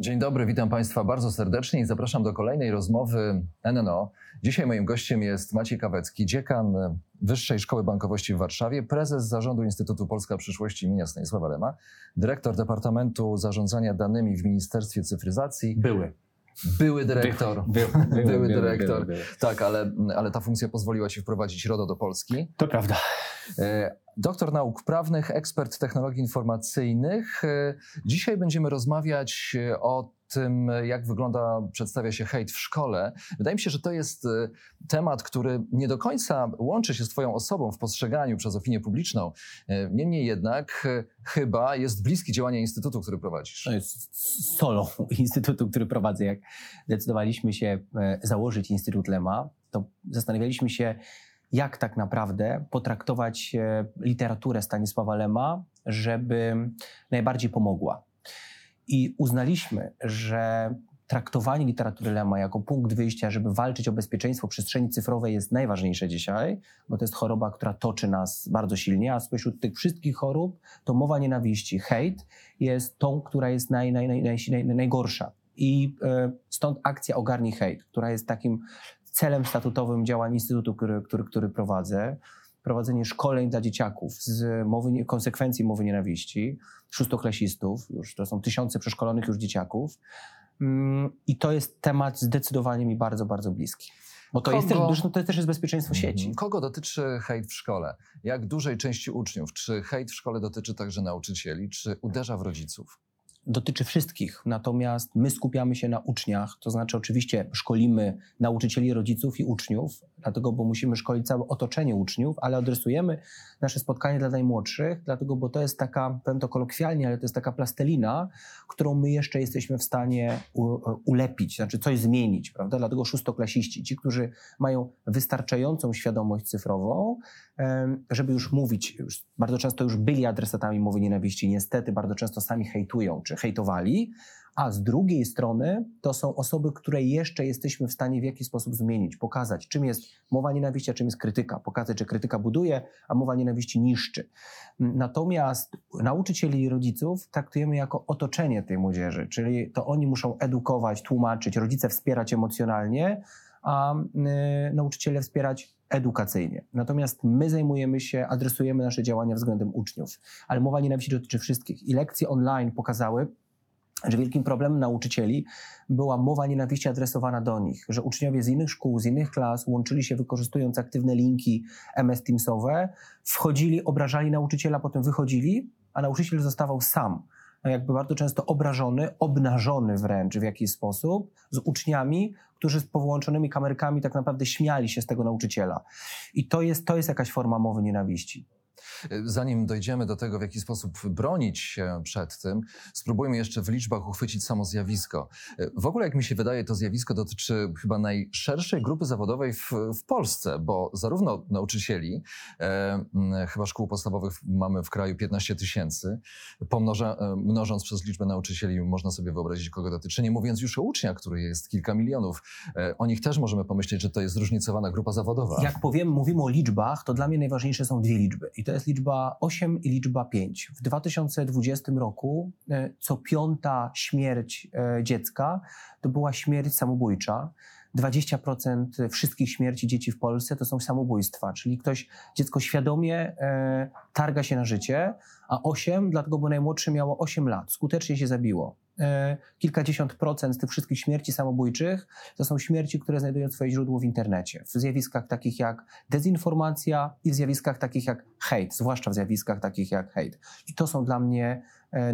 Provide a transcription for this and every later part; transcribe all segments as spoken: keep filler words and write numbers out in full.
Dzień dobry, witam Państwa bardzo serdecznie i zapraszam do kolejnej rozmowy en en o. Dzisiaj moim gościem jest Maciej Kawecki, dziekan Wyższej Szkoły Bankowości w Warszawie, prezes Zarządu Instytutu Polska Przyszłości im. Stanisława Lema, dyrektor Departamentu Zarządzania Danymi w Ministerstwie Cyfryzacji. Były. Były dyrektor. By, by, by, były dyrektor. By, by, by, by. Tak, ale, ale ta funkcja pozwoliła Ci wprowadzić RODO do Polski. To prawda. Doktor nauk prawnych, ekspert technologii informacyjnych. Dzisiaj będziemy rozmawiać o tym, jak wygląda, przedstawia się hejt w szkole. Wydaje mi się, że to jest temat, który nie do końca łączy się z Twoją osobą w postrzeganiu przez opinię publiczną. Niemniej jednak chyba jest bliski działania instytutu, który prowadzisz. To jest solą instytutu, który prowadzę. Jak decydowaliśmy się założyć Instytut Lema, to zastanawialiśmy się, jak tak naprawdę potraktować literaturę Stanisława Lema, żeby najbardziej pomogła. I uznaliśmy, że traktowanie literatury Lema jako punkt wyjścia, żeby walczyć o bezpieczeństwo przestrzeni cyfrowej, jest najważniejsze dzisiaj, bo to jest choroba, która toczy nas bardzo silnie, a spośród tych wszystkich chorób to mowa nienawiści, hejt jest tą, która jest naj, naj, naj, naj, najgorsza. I y, stąd akcja Ogarnij Hejt, która jest takim celem statutowym działań instytutu, który, który, który prowadzę. Prowadzenie szkoleń dla dzieciaków z mowy, konsekwencji mowy nienawiści, szóstoklasistów, już to są tysiące przeszkolonych już dzieciaków. I to jest temat zdecydowanie mi bardzo, bardzo bliski. Bo to, kogo, jest, to też jest bezpieczeństwo sieci. Kogo dotyczy hejt w szkole? Jak dużej części uczniów? Czy hejt w szkole dotyczy także nauczycieli? Czy uderza w rodziców? Dotyczy wszystkich, natomiast my skupiamy się na uczniach, to znaczy oczywiście szkolimy nauczycieli, rodziców i uczniów, dlatego, bo musimy szkolić całe otoczenie uczniów, ale adresujemy nasze spotkanie dla najmłodszych, dlatego, bo to jest taka, powiem to kolokwialnie, ale to jest taka plastelina, którą my jeszcze jesteśmy w stanie u, ulepić, znaczy coś zmienić, prawda? Dlatego szóstoklasiści, ci, którzy mają wystarczającą świadomość cyfrową, żeby już mówić, bardzo często już byli adresatami mowy nienawiści, niestety bardzo często sami hejtują, czy hejtowali, a z drugiej strony to są osoby, które jeszcze jesteśmy w stanie w jakiś sposób zmienić, pokazać, czym jest mowa nienawiści, a czym jest krytyka, pokazać, że krytyka buduje, a mowa nienawiści niszczy. Natomiast nauczycieli i rodziców traktujemy jako otoczenie tej młodzieży, czyli to oni muszą edukować, tłumaczyć, rodzice wspierać emocjonalnie, a y, nauczyciele wspierać edukacyjnie. Natomiast my zajmujemy się, adresujemy nasze działania względem uczniów. Ale mowa nienawiści dotyczy wszystkich. I lekcje online pokazały, że wielkim problemem nauczycieli była mowa nienawiści adresowana do nich, że uczniowie z innych szkół, z innych klas łączyli się wykorzystując aktywne linki em es Teamsowe, wchodzili, obrażali nauczyciela, potem wychodzili, a nauczyciel zostawał sam. Jakby bardzo często obrażony, obnażony wręcz w jakiś sposób z uczniami, którzy z powłączonymi kamerkami tak naprawdę śmiali się z tego nauczyciela. I to jest, to jest jakaś forma mowy nienawiści. Zanim dojdziemy do tego, w jaki sposób bronić się przed tym, spróbujmy jeszcze w liczbach uchwycić samo zjawisko. W ogóle, jak mi się wydaje, to zjawisko dotyczy chyba najszerszej grupy zawodowej w, w Polsce, bo zarówno nauczycieli, e, chyba szkół podstawowych mamy w kraju piętnaście tysięcy, pomnoża, mnożąc przez liczbę nauczycieli można sobie wyobrazić, kogo dotyczy, nie mówiąc już o uczniach, który jest kilka milionów. E, o nich też możemy pomyśleć, że to jest zróżnicowana grupa zawodowa. Jak powiem, mówimy o liczbach, to dla mnie najważniejsze są dwie liczby. I to jest liczba osiem i liczba pięć. W dwa tysiące dwudziestym roku co piąta śmierć dziecka to była śmierć samobójcza. dwadzieścia procent wszystkich śmierci dzieci w Polsce to są samobójstwa, czyli ktoś, dziecko świadomie targa się na życie, a osiem, dlatego bo najmłodsze miało osiem lat, skutecznie się zabiło. Kilkadziesiąt procent z tych wszystkich śmierci samobójczych to są śmierci, które znajdują swoje źródło w internecie, w zjawiskach takich jak dezinformacja i w zjawiskach takich jak hejt, zwłaszcza w zjawiskach takich jak hejt. I to są dla mnie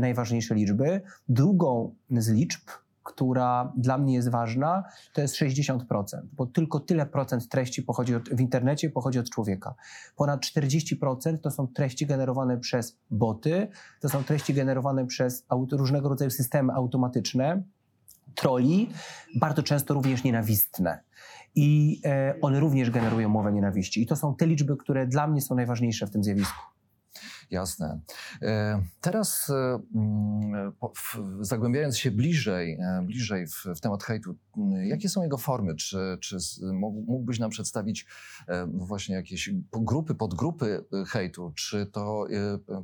najważniejsze liczby. Drugą z liczb która dla mnie jest ważna, to jest sześćdziesiąt procent, bo tylko tyle procent treści pochodzi od, w internecie pochodzi od człowieka. Ponad czterdzieści procent to są treści generowane przez boty, to są treści generowane przez auto, różnego rodzaju systemy automatyczne, troli, bardzo często również nienawistne. I e, one również generują mowę nienawiści. I to są te liczby, które dla mnie są najważniejsze w tym zjawisku. Jasne. Teraz zagłębiając się bliżej, bliżej w, w temat hejtu, jakie są jego formy? Czy, czy mógłbyś nam przedstawić właśnie jakieś grupy, podgrupy hejtu? Czy to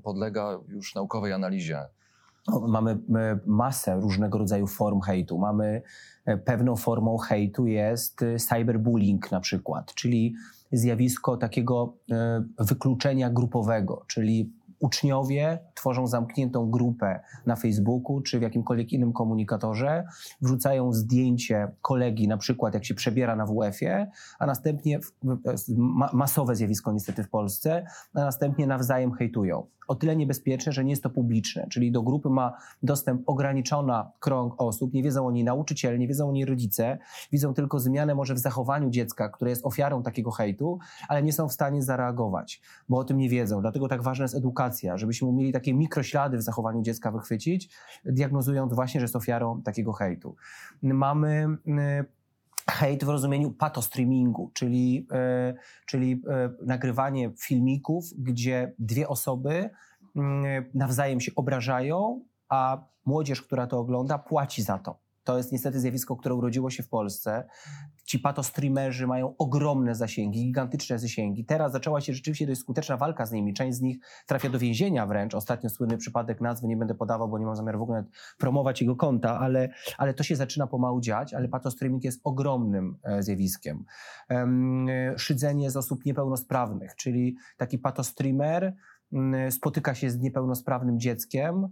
podlega już naukowej analizie? Mamy masę różnego rodzaju form hejtu. Mamy pewną formą hejtu jest cyberbullying na przykład, czyli zjawisko takiego wykluczenia grupowego, czyli uczniowie tworzą zamkniętą grupę na Facebooku czy w jakimkolwiek innym komunikatorze, wrzucają zdjęcie kolegi, na przykład jak się przebiera na wu efie, a następnie, masowe zjawisko niestety w Polsce, a następnie nawzajem hejtują. O tyle niebezpieczne, że nie jest to publiczne, czyli do grupy ma dostęp ograniczona krąg osób, nie wiedzą o niej nauczyciele, nie wiedzą o niej rodzice, widzą tylko zmianę może w zachowaniu dziecka, które jest ofiarą takiego hejtu, ale nie są w stanie zareagować, bo o tym nie wiedzą. Dlatego tak ważna jest edukacja, żebyśmy umieli takie mikroślady w zachowaniu dziecka wychwycić, diagnozując właśnie, że jest ofiarą takiego hejtu. Mamy hejt w rozumieniu patostreamingu, czyli, yy, czyli yy, nagrywanie filmików, gdzie dwie osoby yy, nawzajem się obrażają, a młodzież, która to ogląda, płaci za to. To jest niestety zjawisko, które urodziło się w Polsce. Ci patostreamerzy mają ogromne zasięgi, gigantyczne zasięgi. Teraz zaczęła się rzeczywiście dość skuteczna walka z nimi. Część z nich trafia do więzienia wręcz. Ostatnio słynny przypadek, nazwy nie będę podawał, bo nie mam zamiaru w ogóle promować jego konta, ale, ale to się zaczyna pomału dziać, ale patostreaming jest ogromnym zjawiskiem. Szydzenie z osób niepełnosprawnych, czyli taki patostreamer spotyka się z niepełnosprawnym dzieckiem,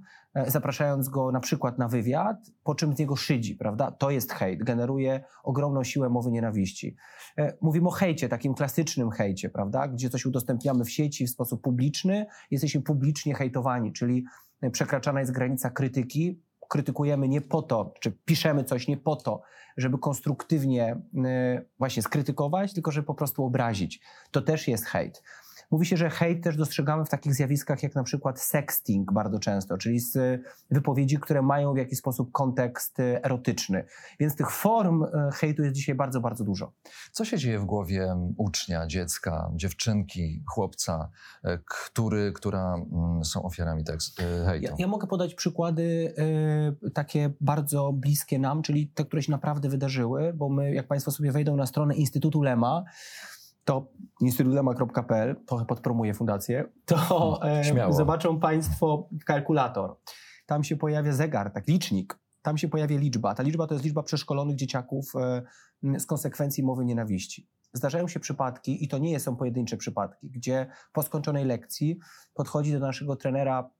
zapraszając go na przykład na wywiad, po czym z niego szydzi, prawda? To jest hejt, generuje ogromną siłę mowy nienawiści. Mówimy o hejcie, takim klasycznym hejcie, prawda? Gdzie coś udostępniamy w sieci w sposób publiczny, jesteśmy publicznie hejtowani, czyli przekraczana jest granica krytyki, krytykujemy nie po to, czy piszemy coś nie po to, żeby konstruktywnie właśnie skrytykować, tylko żeby po prostu obrazić. To też jest hejt. Mówi się, że hejt też dostrzegamy w takich zjawiskach jak na przykład sexting bardzo często, czyli z wypowiedzi, które mają w jakiś sposób kontekst erotyczny. Więc tych form hejtu jest dzisiaj bardzo, bardzo dużo. Co się dzieje w głowie ucznia, dziecka, dziewczynki, chłopca, który, która są ofiarami hejtu? Ja, ja mogę podać przykłady y, takie bardzo bliskie nam, czyli te, które się naprawdę wydarzyły, bo my, jak Państwo sobie wejdą na stronę Instytutu Lema, to instytut lema kropka p l, podpromuję fundację, to e, zobaczą Państwo kalkulator. Tam się pojawia zegar, tak, licznik. Tam się pojawia liczba. Ta liczba to jest liczba przeszkolonych dzieciaków e, z konsekwencji mowy nienawiści. Zdarzają się przypadki, i to nie są pojedyncze przypadki, gdzie po skończonej lekcji podchodzi do naszego trenera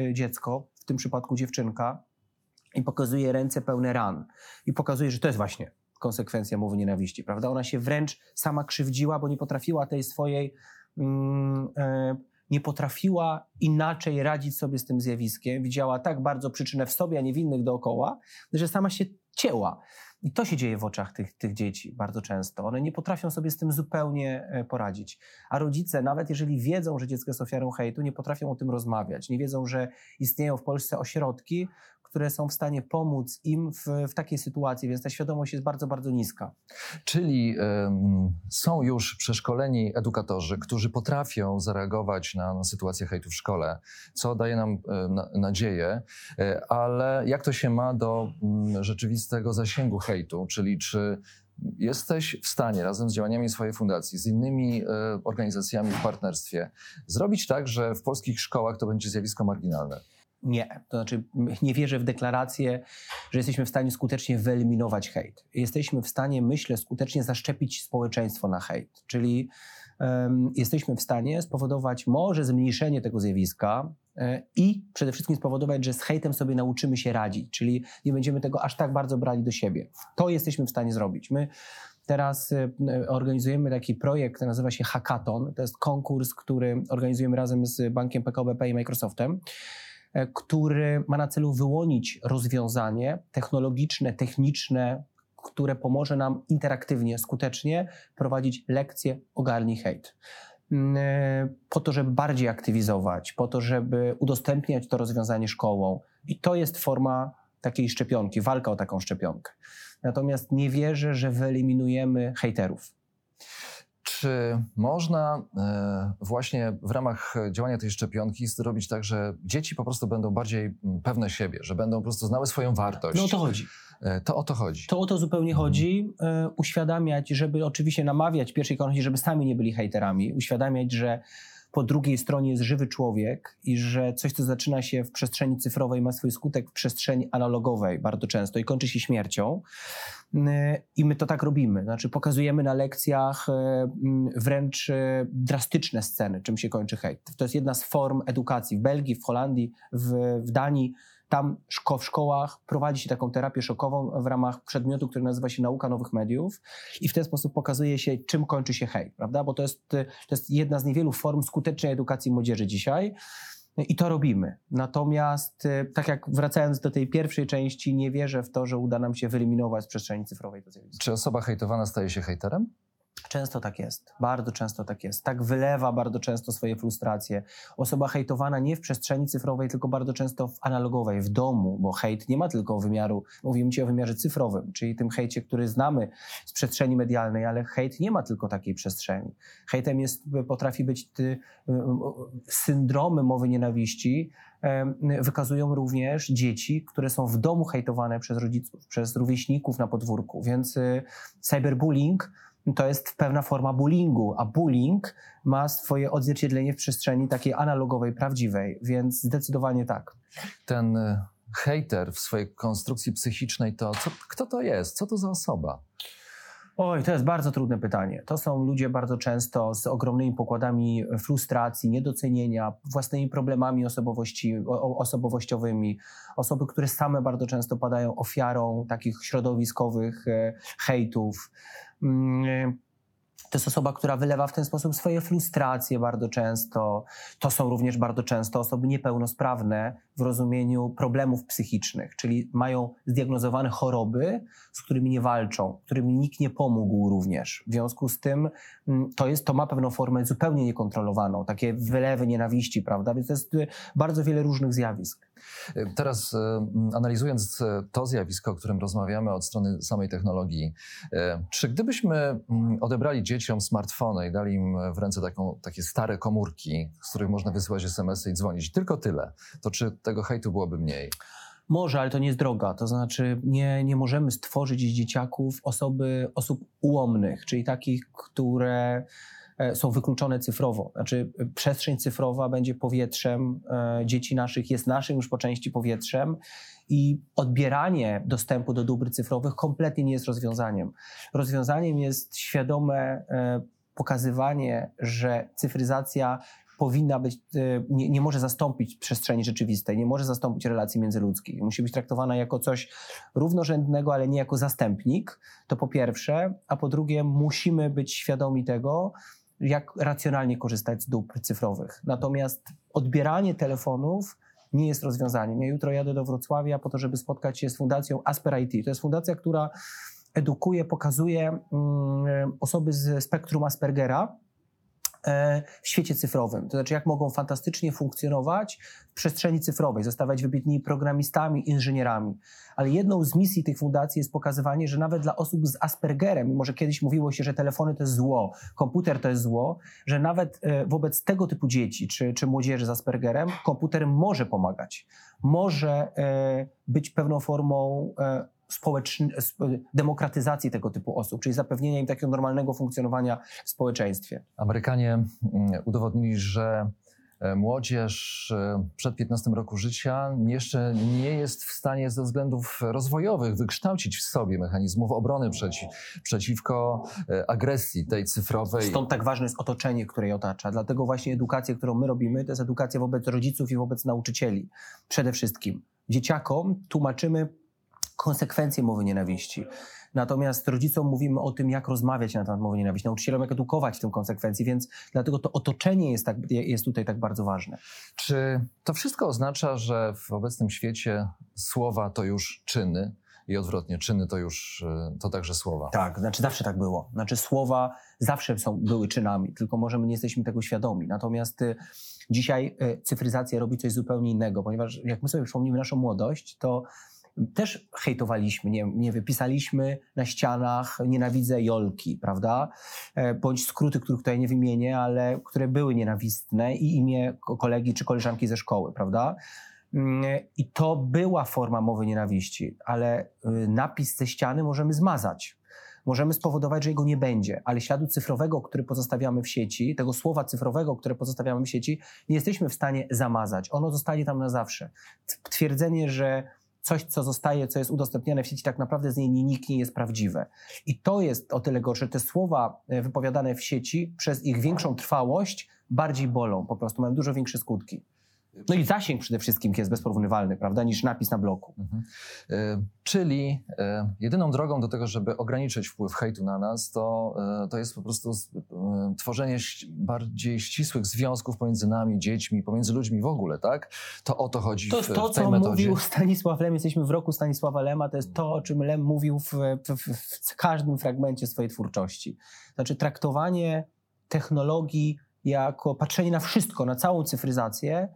e, dziecko, w tym przypadku dziewczynka, i pokazuje ręce pełne ran. I pokazuje, że to jest właśnie konsekwencja mowy nienawiści, prawda? Ona się wręcz sama krzywdziła, bo nie potrafiła tej swojej, mm, y, nie potrafiła inaczej radzić sobie z tym zjawiskiem. Widziała tak bardzo przyczynę w sobie, a nie w innych dookoła, że sama się cięła. I to się dzieje w oczach tych, tych dzieci bardzo często. One nie potrafią sobie z tym zupełnie poradzić. A rodzice, nawet jeżeli wiedzą, że dziecko jest ofiarą hejtu, nie potrafią o tym rozmawiać. Nie wiedzą, że istnieją w Polsce ośrodki, które są w stanie pomóc im w, w takiej sytuacji, więc ta świadomość jest bardzo, bardzo niska. Czyli ym, są już przeszkoleni edukatorzy, którzy potrafią zareagować na, na sytuację hejtu w szkole, co daje nam y, na, nadzieję, y, ale jak to się ma do y, rzeczywistego zasięgu hejtu, czyli czy jesteś w stanie razem z działaniami swojej fundacji, z innymi y, organizacjami w partnerstwie zrobić tak, że w polskich szkołach to będzie zjawisko marginalne? Nie, to znaczy nie wierzę w deklarację, że jesteśmy w stanie skutecznie wyeliminować hejt. Jesteśmy w stanie, myślę, skutecznie zaszczepić społeczeństwo na hejt, czyli um, jesteśmy w stanie spowodować może zmniejszenie tego zjawiska y, i przede wszystkim spowodować, że z hejtem sobie nauczymy się radzić, czyli nie będziemy tego aż tak bardzo brali do siebie. To jesteśmy w stanie zrobić. My teraz organizujemy taki projekt, który nazywa się Hackathon. To jest konkurs, który organizujemy razem z bankiem P K O B P i Microsoftem. który ma na celu wyłonić rozwiązanie technologiczne, techniczne, które pomoże nam interaktywnie, skutecznie prowadzić lekcje Ogarnij Hejt. Po to, żeby bardziej aktywizować, po to, żeby udostępniać to rozwiązanie szkołom. I to jest forma takiej szczepionki, walka o taką szczepionkę. Natomiast nie wierzę, że wyeliminujemy hejterów. Czy można właśnie w ramach działania tej szczepionki zrobić tak, że dzieci po prostu będą bardziej pewne siebie, że będą po prostu znały swoją wartość? No o to chodzi. To o to chodzi. To o to zupełnie chodzi. Hmm. Uświadamiać, żeby oczywiście namawiać w pierwszej kolejności, żeby sami nie byli hejterami. Uświadamiać, że po drugiej stronie jest żywy człowiek i że coś, co zaczyna się w przestrzeni cyfrowej, ma swój skutek w przestrzeni analogowej bardzo często i kończy się śmiercią. I my to tak robimy. Znaczy pokazujemy na lekcjach wręcz drastyczne sceny, czym się kończy hejt. To jest jedna z form edukacji w Belgii, w Holandii, w, w Danii. Tam szko- w szkołach prowadzi się taką terapię szokową w ramach przedmiotu, który nazywa się Nauka Nowych Mediów i w ten sposób pokazuje się, czym kończy się hejt, prawda? Bo to jest, to jest jedna z niewielu form skutecznej edukacji młodzieży dzisiaj i to robimy. Natomiast, tak jak wracając do tej pierwszej części, nie wierzę w to, że uda nam się wyeliminować z przestrzeni cyfrowej to zjawisko. Czy osoba hejtowana staje się hejterem? Często tak jest, bardzo często tak jest. Tak wylewa bardzo często swoje frustracje. Osoba hejtowana nie w przestrzeni cyfrowej, tylko bardzo często w analogowej, w domu, bo hejt nie ma tylko wymiaru, mówimy ci o wymiarze cyfrowym, czyli tym hejcie, który znamy z przestrzeni medialnej, ale hejt nie ma tylko takiej przestrzeni. Hejtem jest, potrafi być ty, syndromy mowy nienawiści, wykazują również dzieci, które są w domu hejtowane przez rodziców, przez rówieśników na podwórku, więc cyberbullying to jest pewna forma bullyingu, a bullying ma swoje odzwierciedlenie w przestrzeni takiej analogowej, prawdziwej, więc zdecydowanie tak. Ten hejter w swojej konstrukcji psychicznej to co, kto to jest? Co to za osoba? Oj, to jest bardzo trudne pytanie. To są ludzie bardzo często z ogromnymi pokładami frustracji, niedocenienia, własnymi problemami osobowości, osobowościowymi. Osoby, które same bardzo często padają ofiarą takich środowiskowych hejtów. To jest osoba, która wylewa w ten sposób swoje frustracje bardzo często. To są również bardzo często osoby niepełnosprawne w rozumieniu problemów psychicznych, czyli mają zdiagnozowane choroby, z którymi nie walczą, którym nikt nie pomógł również. W związku z tym to, jest, to ma pewną formę zupełnie niekontrolowaną, takie wylewy nienawiści, prawda? Więc to jest bardzo wiele różnych zjawisk. Teraz analizując to zjawisko, o którym rozmawiamy od strony samej technologii, czy gdybyśmy odebrali dzieciom smartfony i dali im w ręce taką, takie stare komórki, z których można wysyłać es em esy i dzwonić, tylko tyle, to czy tego hejtu byłoby mniej? Może, ale to nie jest droga. To znaczy nie, nie możemy stworzyć z dzieciaków osoby, osób ułomnych, czyli takich, które są wykluczone cyfrowo. Znaczy przestrzeń cyfrowa będzie powietrzem dzieci naszych, jest naszym już po części powietrzem i odbieranie dostępu do dóbr cyfrowych kompletnie nie jest rozwiązaniem. Rozwiązaniem jest świadome pokazywanie, że cyfryzacja powinna być, nie, nie może zastąpić przestrzeni rzeczywistej, nie może zastąpić relacji międzyludzkich. Musi być traktowana jako coś równorzędnego, ale nie jako zastępnik. To po pierwsze, a po drugie musimy być świadomi tego, jak racjonalnie korzystać z dóbr cyfrowych. Natomiast odbieranie telefonów nie jest rozwiązaniem. Ja jutro jadę do Wrocławia po to, żeby spotkać się z fundacją Asper aj ti. To jest fundacja, która edukuje, pokazuje mm, osoby z spektrum Aspergera w świecie cyfrowym. To znaczy jak mogą fantastycznie funkcjonować w przestrzeni cyfrowej, zostawać wybitnymi programistami, inżynierami. Ale jedną z misji tych fundacji jest pokazywanie, że nawet dla osób z Aspergerem, mimo że kiedyś mówiło się, że telefony to jest zło, komputer to jest zło, że nawet wobec tego typu dzieci czy, czy młodzieży z Aspergerem komputer może pomagać. Może być pewną formą społeczny, demokratyzacji tego typu osób, czyli zapewnienia im takiego normalnego funkcjonowania w społeczeństwie. Amerykanie udowodnili, że młodzież przed piętnastym roku życia jeszcze nie jest w stanie ze względów rozwojowych wykształcić w sobie mechanizmów obrony przeciw, przeciwko agresji tej cyfrowej. Stąd tak ważne jest otoczenie, które je otacza. Dlatego właśnie edukację, którą my robimy, to jest edukacja wobec rodziców i wobec nauczycieli. Przede wszystkim dzieciakom tłumaczymy, konsekwencje mowy nienawiści. Natomiast rodzicom mówimy o tym, jak rozmawiać na temat mowy nienawiści, nauczycielom, jak edukować w tym konsekwencji, więc dlatego to otoczenie jest, tak, jest tutaj tak bardzo ważne. Czy to wszystko oznacza, że w obecnym świecie słowa to już czyny i odwrotnie, czyny to już, to także słowa? Tak, znaczy zawsze tak było. Znaczy słowa zawsze są, były czynami, tylko może my nie jesteśmy tego świadomi. Natomiast dzisiaj cyfryzacja robi coś zupełnie innego, ponieważ jak my sobie przypomnimy naszą młodość, to też hejtowaliśmy, nie, nie wypisaliśmy na ścianach nienawidzę Jolki, prawda? Bądź skróty, których tutaj nie wymienię, ale które były nienawistne i imię kolegi czy koleżanki ze szkoły, prawda? I to była forma mowy nienawiści, ale napis ze ściany możemy zmazać. Możemy spowodować, że jego nie będzie, ale śladu cyfrowego, który pozostawiamy w sieci, tego słowa cyfrowego, które pozostawiamy w sieci, nie jesteśmy w stanie zamazać. Ono zostanie tam na zawsze. Twierdzenie, że coś, co zostaje, co jest udostępniane w sieci, tak naprawdę z niej nikt nie jest prawdziwe. I to jest o tyle gorsze. Te słowa wypowiadane w sieci przez ich większą trwałość bardziej bolą, po prostu mają dużo większe skutki. No i zasięg przede wszystkim jest bezporównywalny, prawda, niż napis na bloku. Mhm. Y, czyli y, jedyną drogą do tego, żeby ograniczyć wpływ hejtu na nas, to, y, to jest po prostu y, tworzenie ś- bardziej ścisłych związków pomiędzy nami, dziećmi, pomiędzy ludźmi w ogóle, tak? To o to chodzi to w, to, w tej metodzie. To jest to, co mówił Stanisław Lem, jesteśmy w roku Stanisława Lema, to jest to, o czym Lem mówił w, w, w każdym fragmencie swojej twórczości. Znaczy traktowanie technologii jako patrzenie na wszystko, na całą cyfryzację,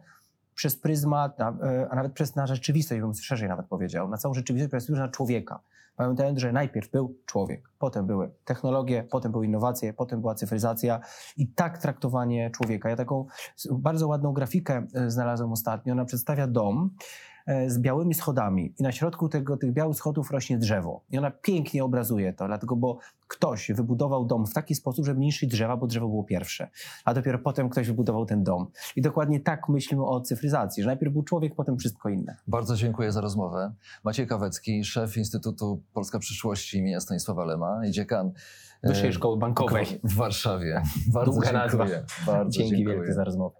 przez pryzmat, a nawet przez na rzeczywistość, bym szerzej nawet powiedział, na całą rzeczywistość, przez pryzmat człowieka. Pamiętajmy, że najpierw był człowiek, potem były technologie, potem były innowacje, potem była cyfryzacja i tak traktowanie człowieka. Ja taką bardzo ładną grafikę znalazłem ostatnio. Ona przedstawia dom z białymi schodami i na środku tego, tych białych schodów rośnie drzewo. I ona pięknie obrazuje to, dlatego, bo ktoś wybudował dom w taki sposób, żeby niszczyć drzewa, bo drzewo było pierwsze, a dopiero potem ktoś wybudował ten dom. I dokładnie tak myślimy o cyfryzacji, że najpierw był człowiek, potem wszystko inne. Bardzo dziękuję za rozmowę. Maciej Kawecki, szef Instytutu Polska Przyszłości im. Stanisława Lema i dziekan Wyższej Szkoły Bankowej w Warszawie. Bardzo dziękuję. Bardzo dzięki dziękuję. Wielkie za rozmowę.